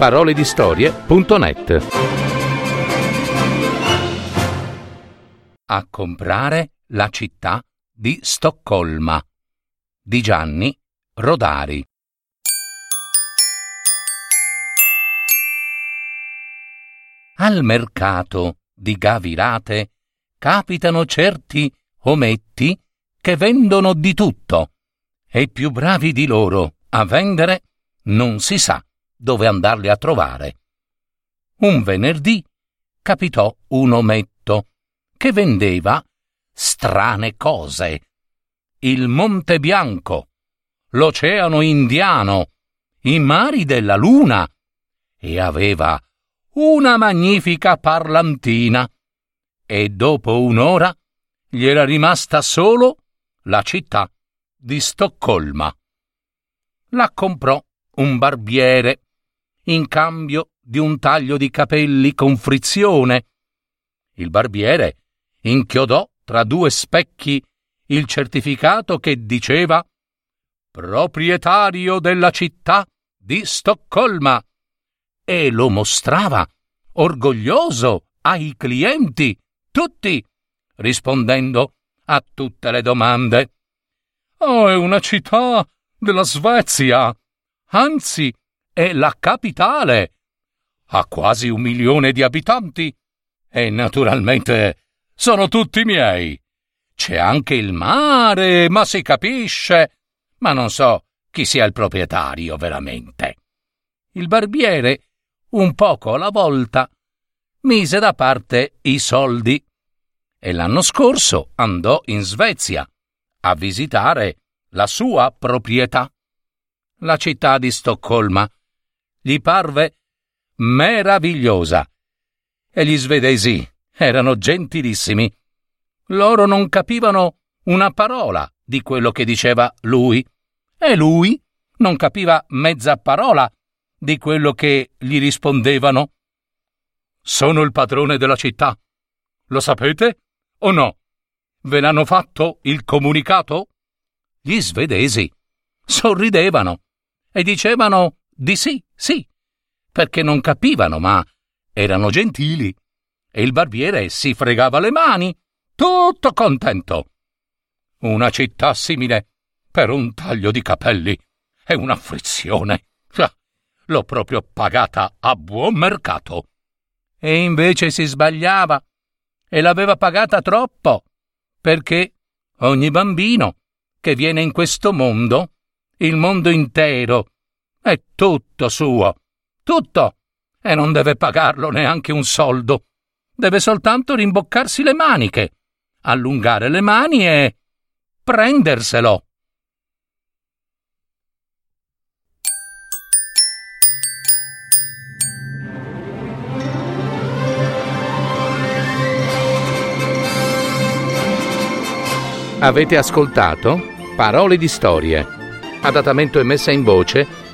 Paroledistorie.net. A comprare la città di Stoccolma di Gianni Rodari. Al mercato di Gavirate capitano certi ometti che vendono di tutto, e più bravi di loro a vendere non si sa dove andarli a trovare. Un venerdì capitò un ometto che vendeva strane cose: il Monte Bianco, l'Oceano Indiano, i mari della Luna, e aveva una magnifica parlantina, e dopo un'ora gli era rimasta solo la città di Stoccolma. La comprò un barbiere in cambio di un taglio di capelli con frizione. Il barbiere inchiodò tra due specchi il certificato che diceva: proprietario della città di Stoccolma, e lo mostrava orgoglioso ai clienti, tutti, rispondendo a tutte le domande: «Oh, è una città della Svezia, anzi è la capitale, ha quasi 1 milione di abitanti e naturalmente sono tutti miei. C'è anche il mare, ma si capisce, ma non so chi sia il proprietario veramente». Il barbiere, un poco alla volta, mise da parte i soldi e l'anno scorso andò in Svezia a visitare la sua proprietà. La città di Stoccolma gli parve meravigliosa e gli svedesi erano gentilissimi. Loro non capivano una parola di quello che diceva lui, e lui non capiva mezza parola di quello che gli rispondevano. «Sono il padrone della città. Lo sapete o no? Ve l'hanno fatto il comunicato?» Gli svedesi sorridevano e dicevano di sì, sì, perché non capivano, ma erano gentili. E il barbiere si fregava le mani, tutto contento. Una città simile per un taglio di capelli e una frizione. L'ho proprio pagata a buon mercato. E invece si sbagliava e l'aveva pagata troppo, perché ogni bambino che viene in questo mondo, il mondo intero, è tutto suo, tutto, e non deve pagarlo neanche un soldo. Deve soltanto rimboccarsi le maniche, allungare le mani e prenderselo. Avete ascoltato Parole di Storie, adattamento e messa in voce